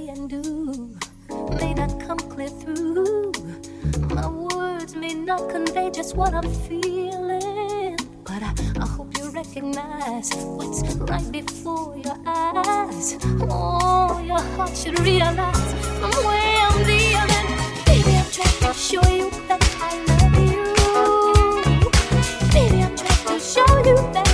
say and do may not come clear through. My words may not convey just what I'm feeling, but I hope you recognize what's right before your eyes. Oh, your heart should realize I'm way on the other. Baby, I'm trying to show you that I love you. Baby, I'm trying to show you that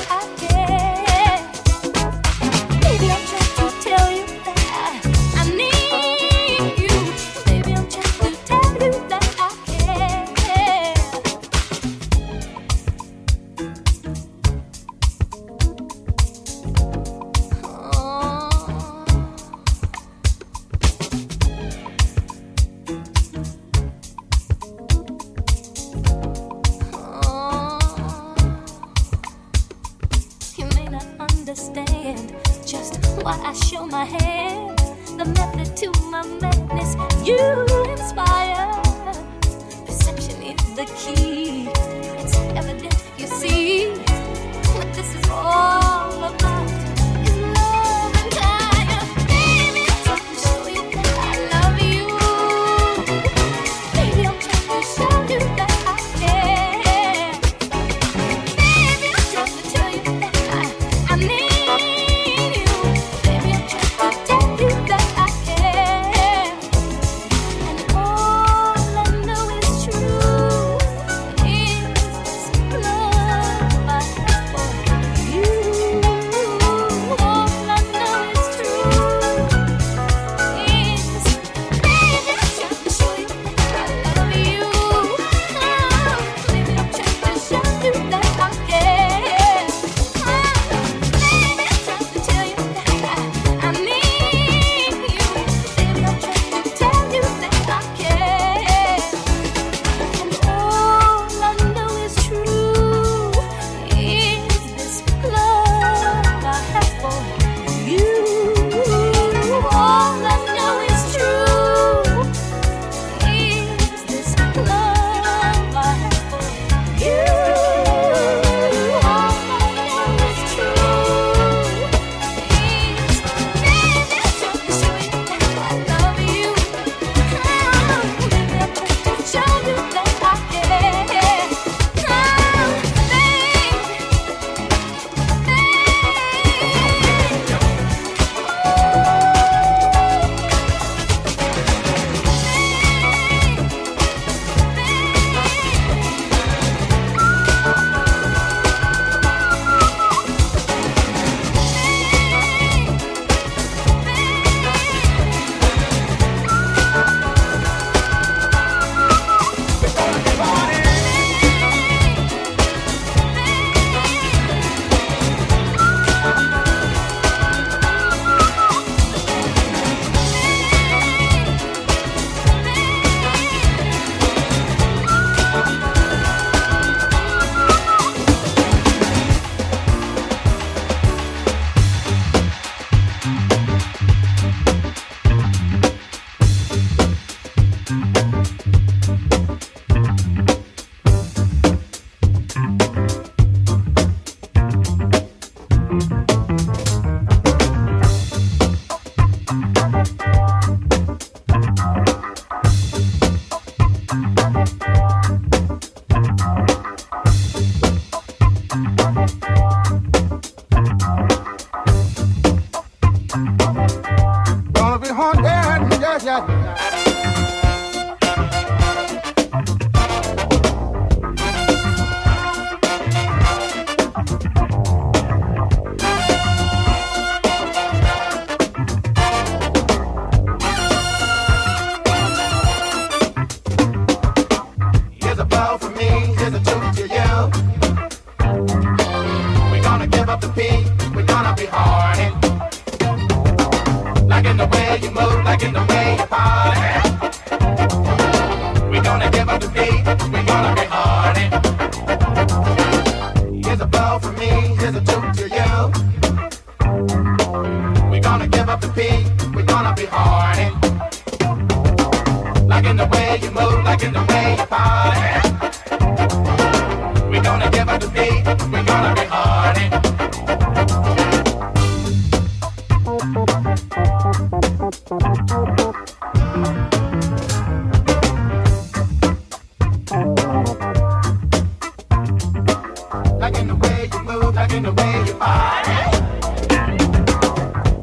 liking the way you move, liking the way you party.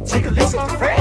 Take a listen to Fred.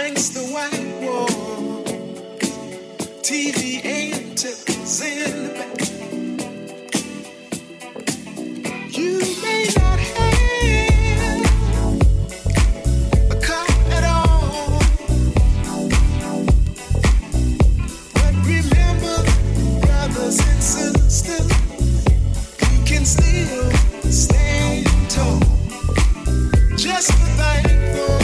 against the white wall. TV antics in the back. You may not have a car at all, but remember, brothers and sisters, you can still stand tall. Just be thankful.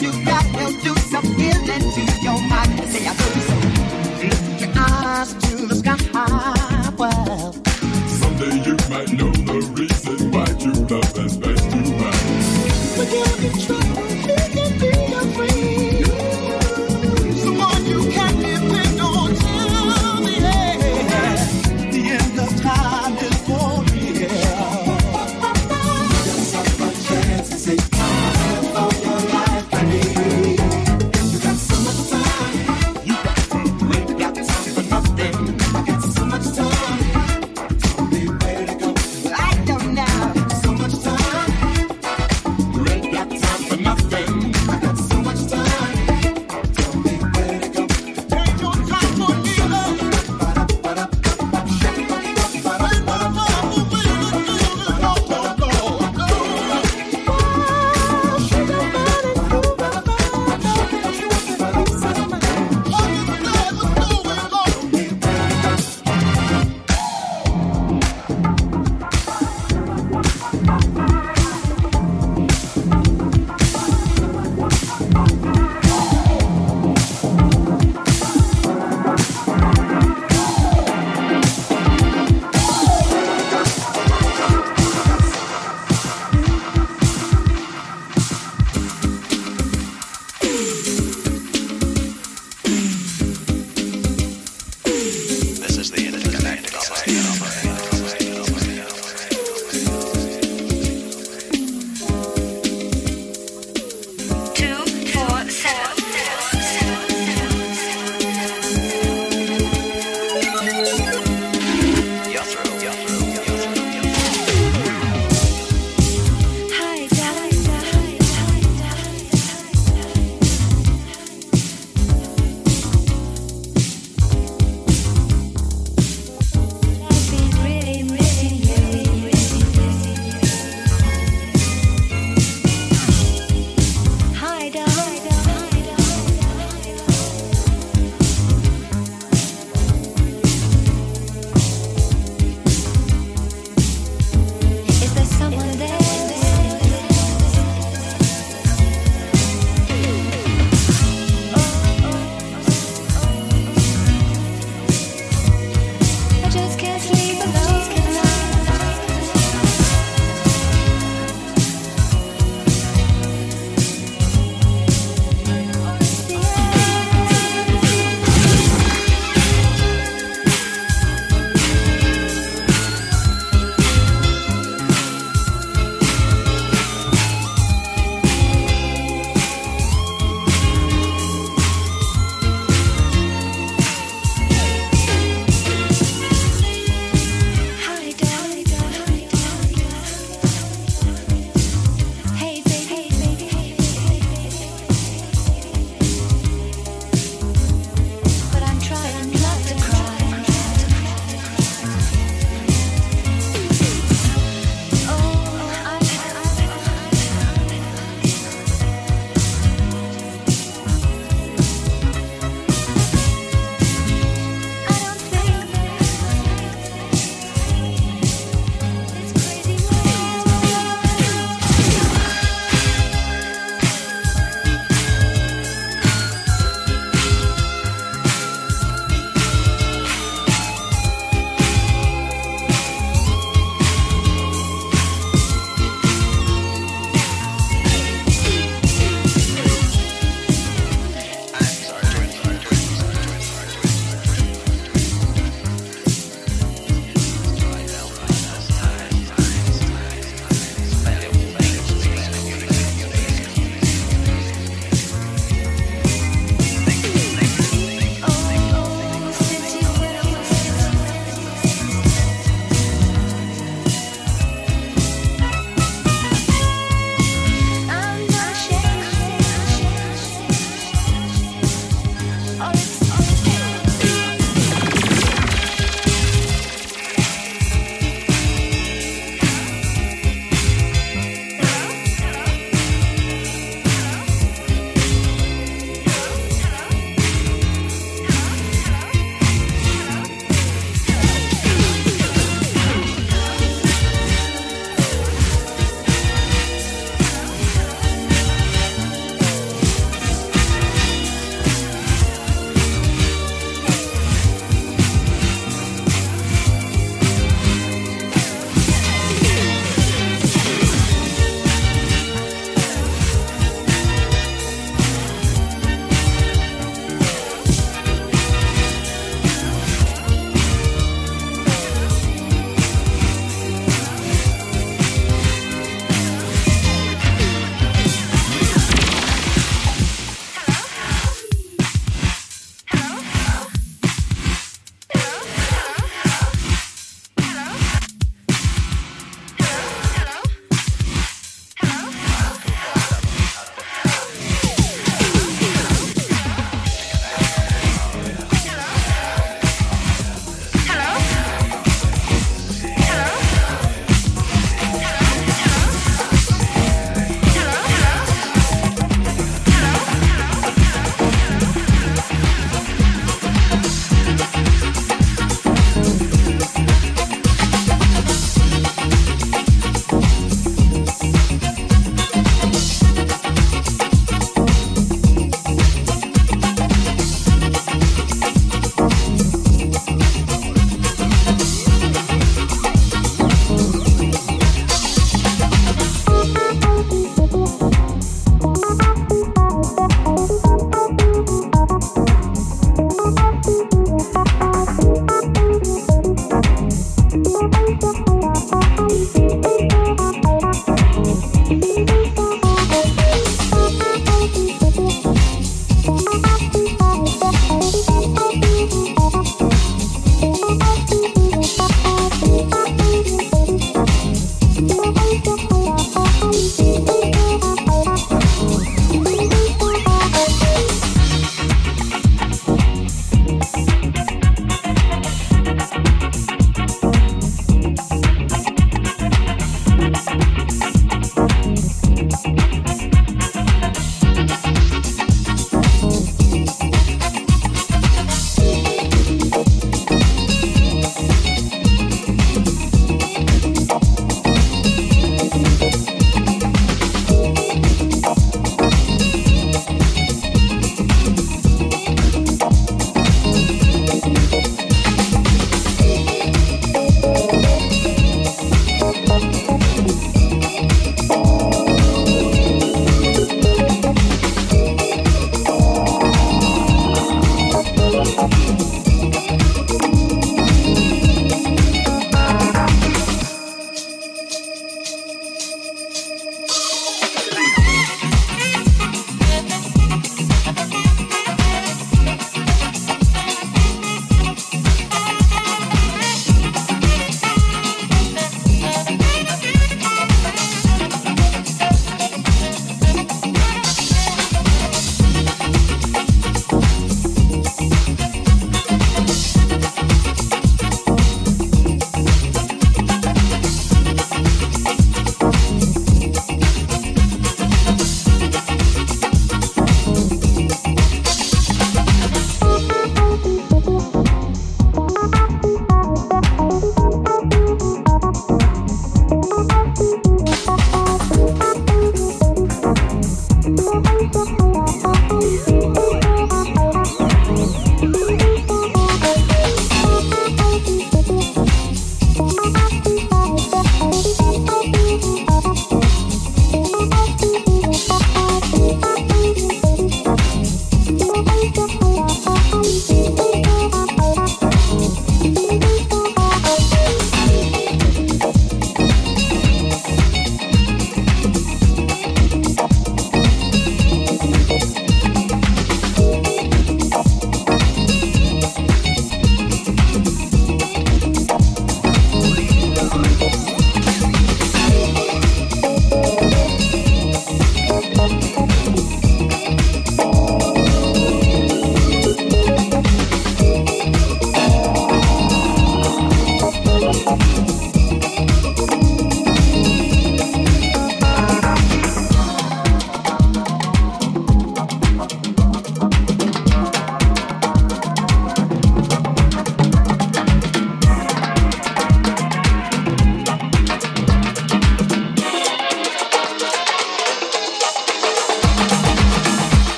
You got to do some healing to your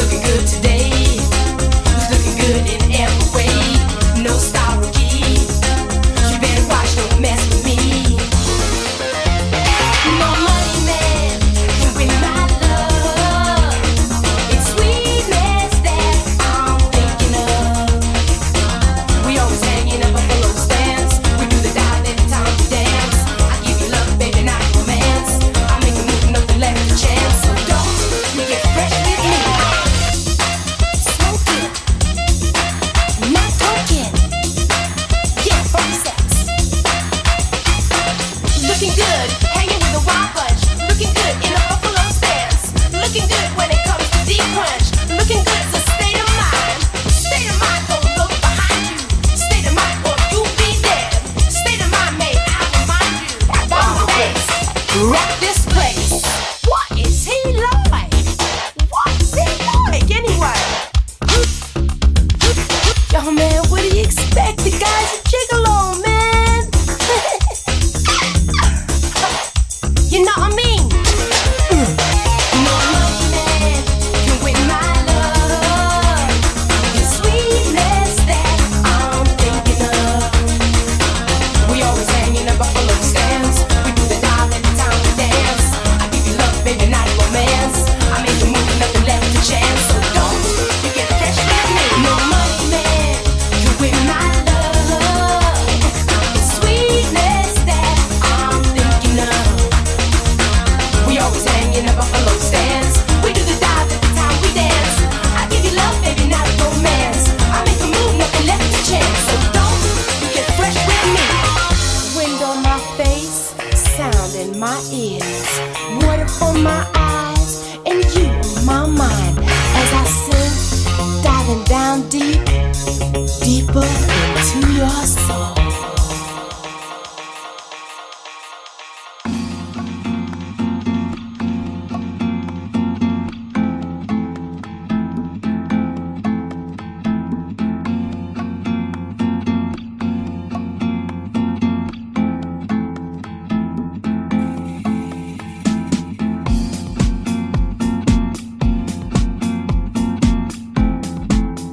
looking good today. Who's looking good in every way. No style or key. You better watch, don't mess with me. My money man with my love. It's sweetness that I'm thinking of. We always hanging up a below stance. We do the dive every time we dance. I give you love, baby, not romance. I make a move, nothing left to chance. So don't you get fresh with me. Smoking, not talking. Get from sex. Looking good, hanging with a wild bunch. Looking good in a buffalo stance. Looking good when it comes to deep crunch. Looking good's a state of mind. State of mind, don't look behind you. State of mind, or you'll be dead. State of mind, may I remind you. Bomb face, rock this place. What is he like? What's he like anyway? Yo, man, what do you expect? The guy's a gigolo, man. You know what I mean? No money man can win my love. The sweetness that I'm thinking of. We always hanging up a full of stands. We do the dial every time we dance. I give you love, baby, not romance. I make a move, nothing left to chance. So don't you get fresh with me. No money man can win my love. The sweetness that I'm thinking of. We always hanging up our low stands. We do the dive every time we dance. I give you love, baby, not romance. I make a move, nothing left to chance. So don't you get fresh with me. Wind on my face, sound in my ears, water from my eyes, and you in my mind. As I sing, diving down deep, deeper into your soul. Alone at last in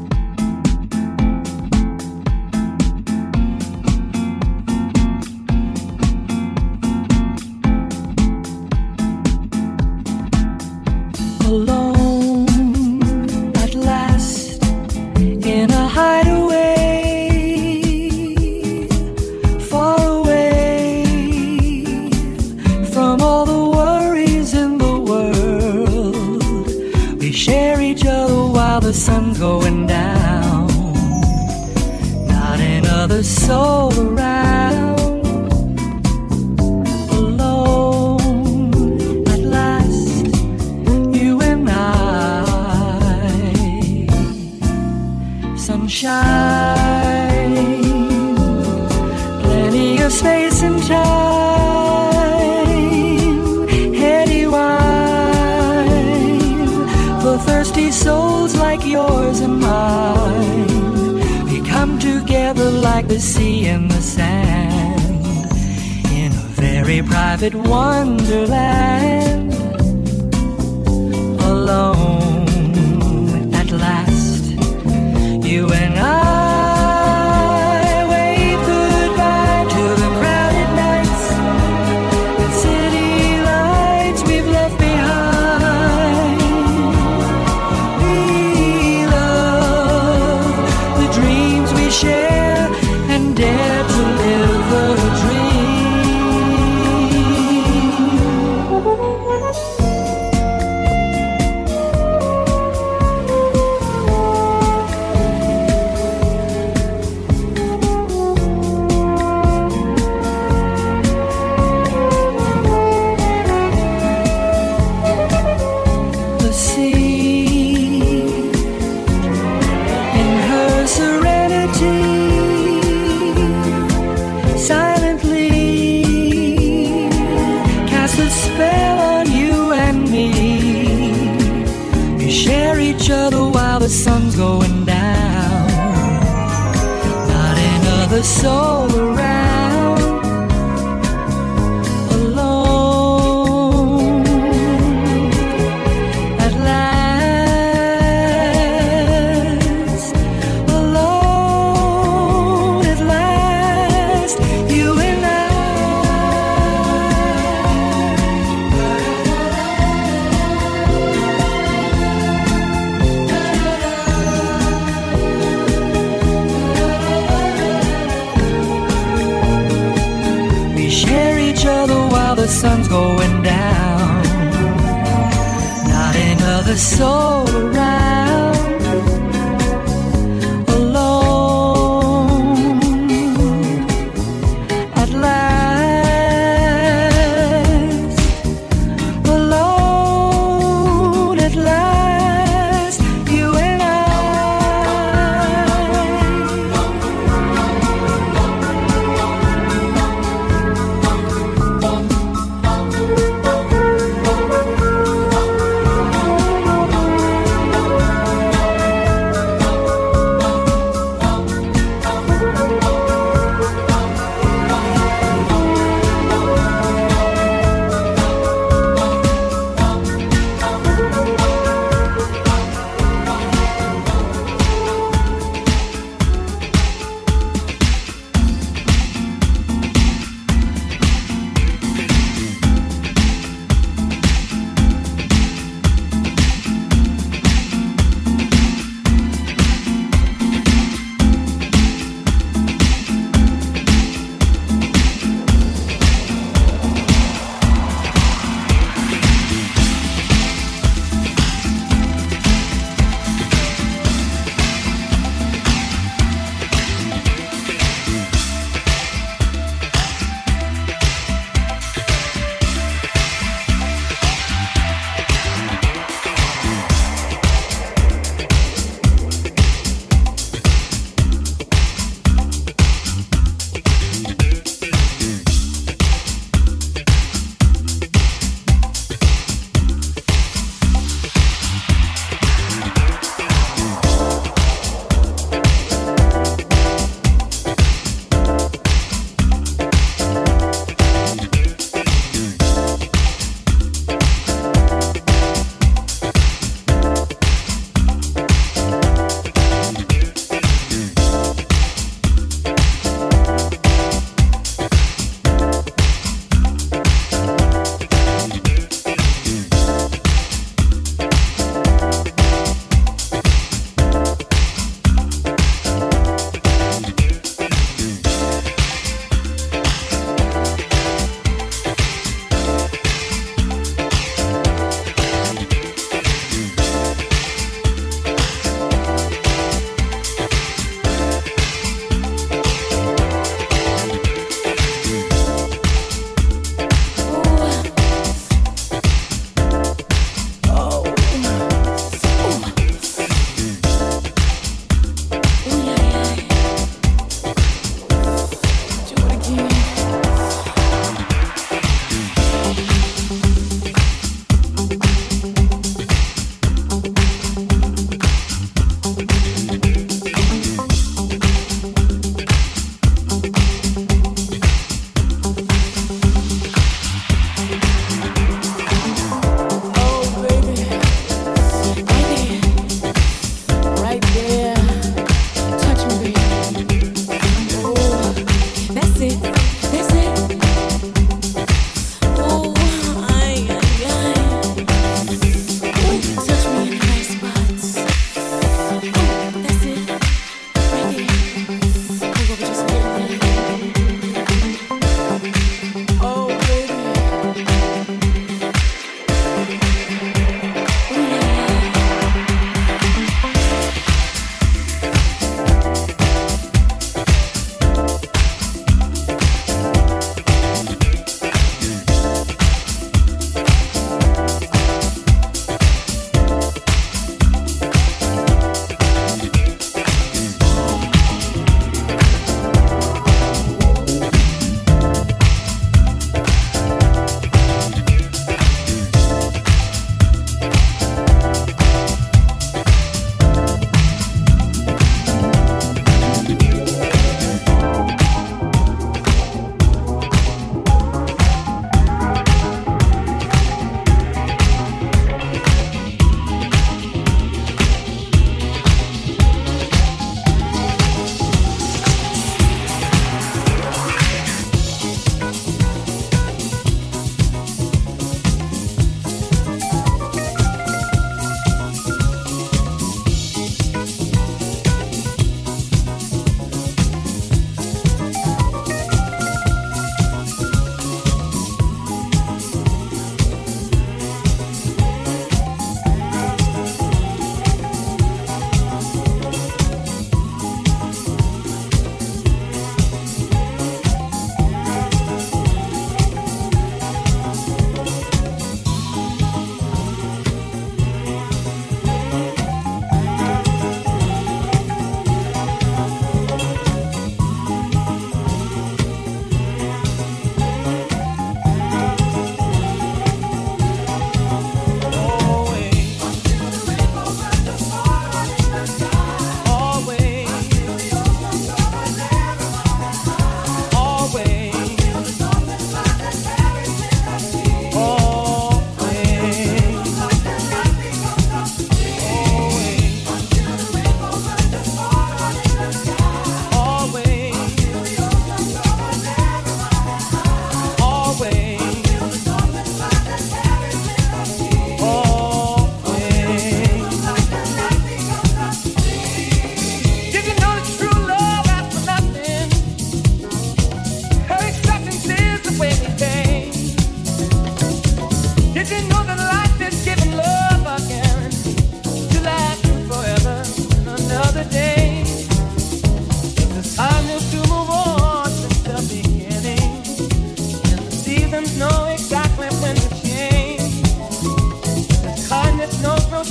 a hideaway, far away from all the worries in the world. We share each other while the sun's going down. Not another soul around. Sunshine, plenty of space and time, heady wine for thirsty souls like yours and mine. We come together like the sea and the sand in a very private wonderland. Alone. You and I wave goodbye to the crowded nights and city lights we've left behind. We love the dreams we share and dare to live the dream. The sun's going down. Not another soul around. Alone at last.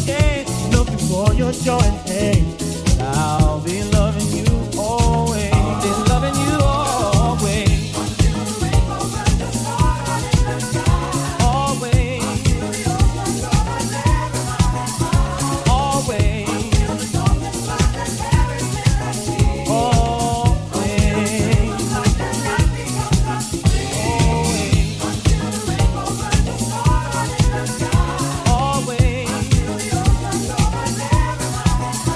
again, looking for your joy and pain. I'll be loving you always. Been loving you always. Until the rainbow burns the star in the sky. Always. Until the ocean shores never run out. Always. Until the golden light everywhere I see. Always. Until the light that light becomes my dream. Always. Until the rainbow burns the star in the sky. Always. Until the ocean shores never run out.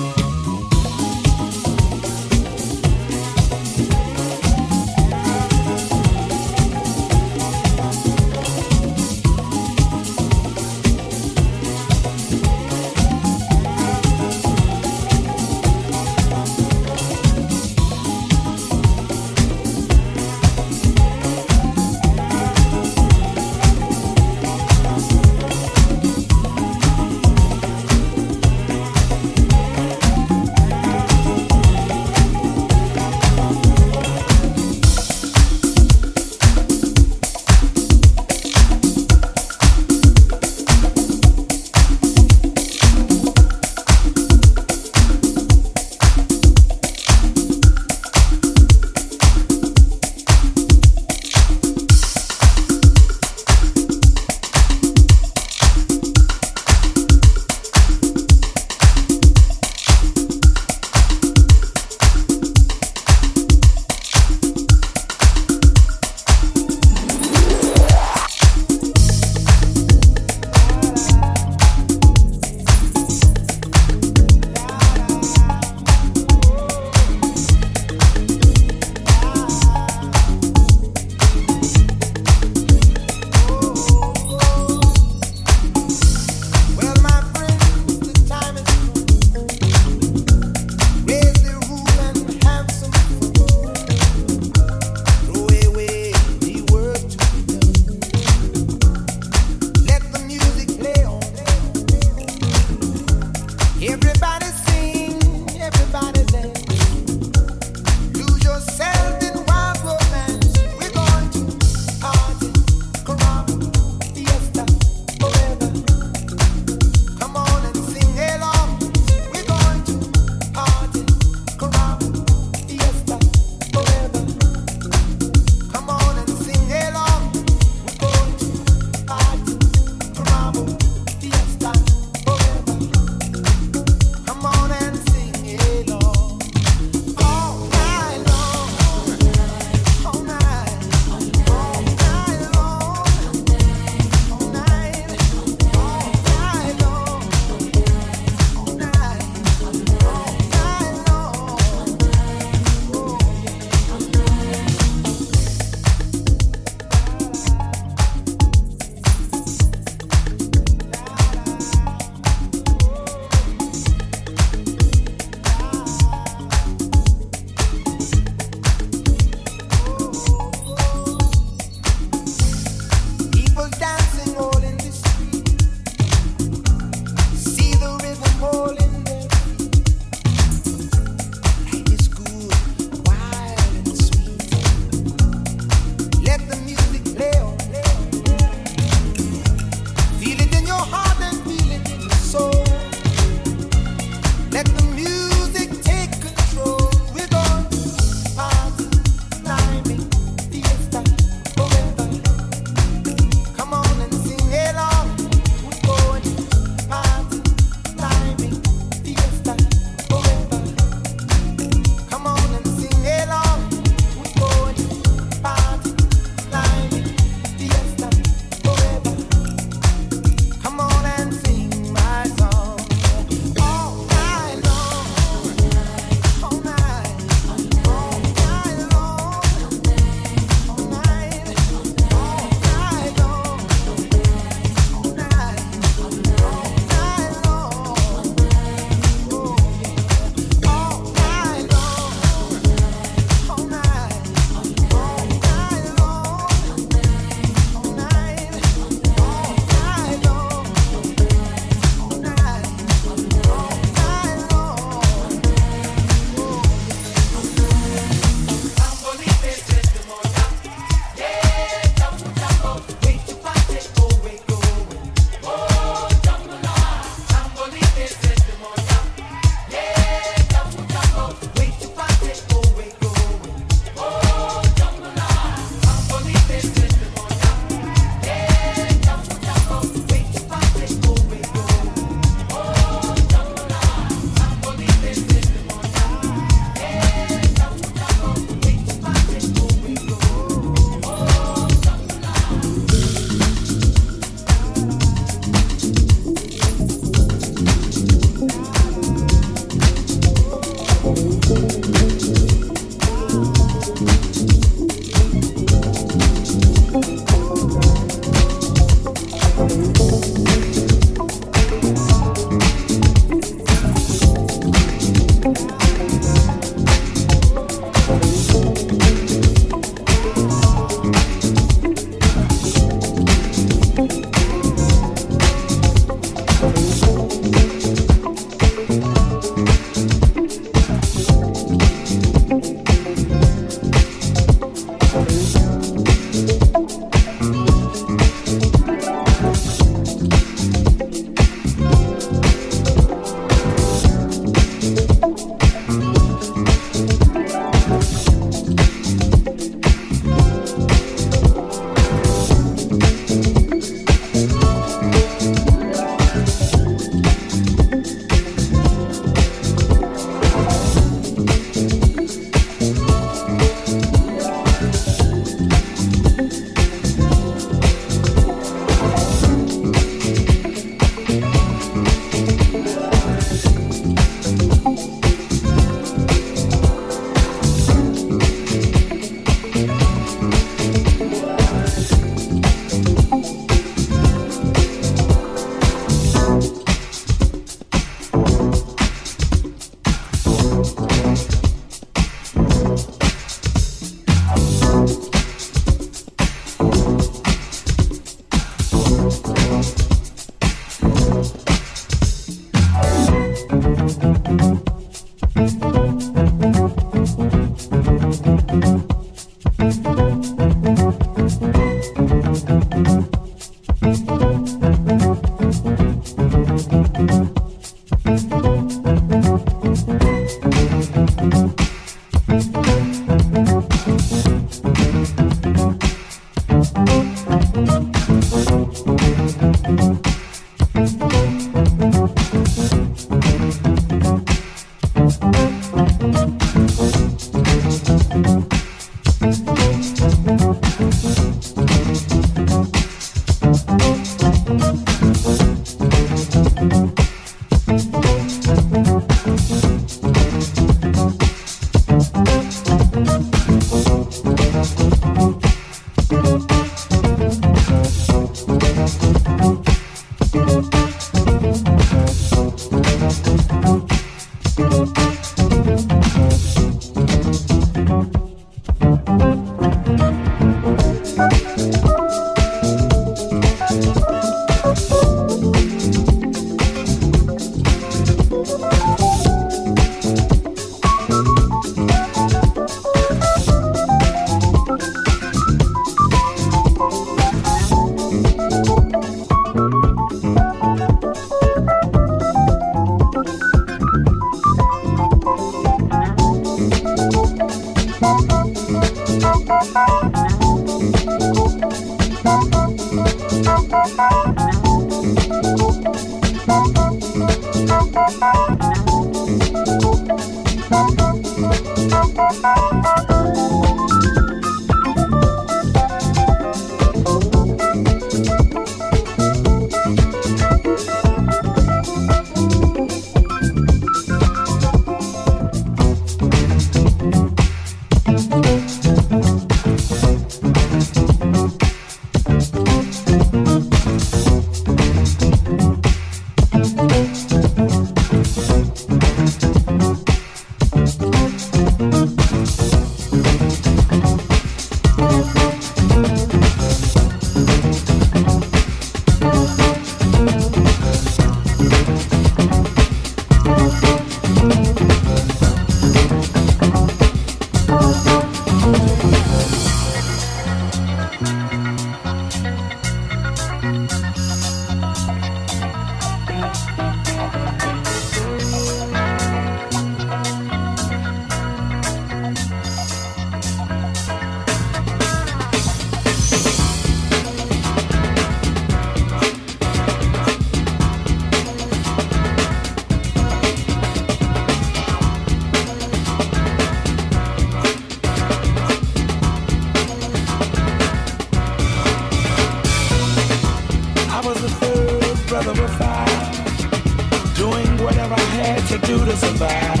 I had to do to survive.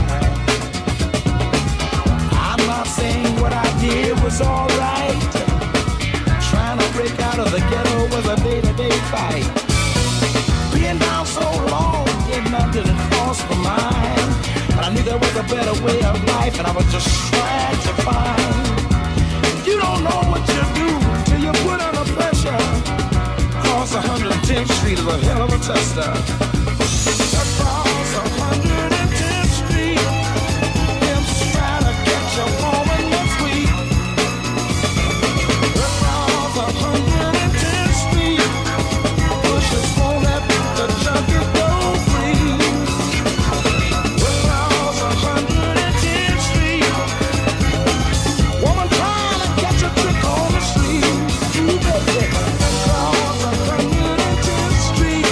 I'm not saying what I did was alright. Trying to break out of the ghetto was a day-to-day fight. Being down so long, getting up didn't cross my mind. But I knew there was a better way of life, and I was just trying to find. You don't know what you do till you're put under pressure. Cross 110th Street is a hell of a tester. Across 110th Street, pimps try to catch a woman that's weak. Across 110th Street, pushers won't let the junkie go free. Across 110th Street, woman trying to catch a trick on the street. Across 110th Street. Across 110th Street.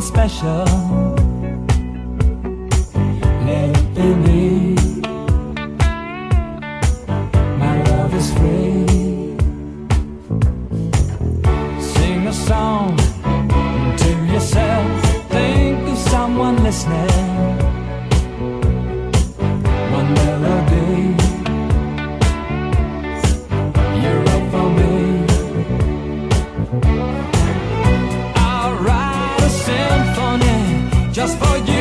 something special. Let it be me. My love is free. Sing a song to yourself. Think of someone listening. One melody. You're up for me. Just for you.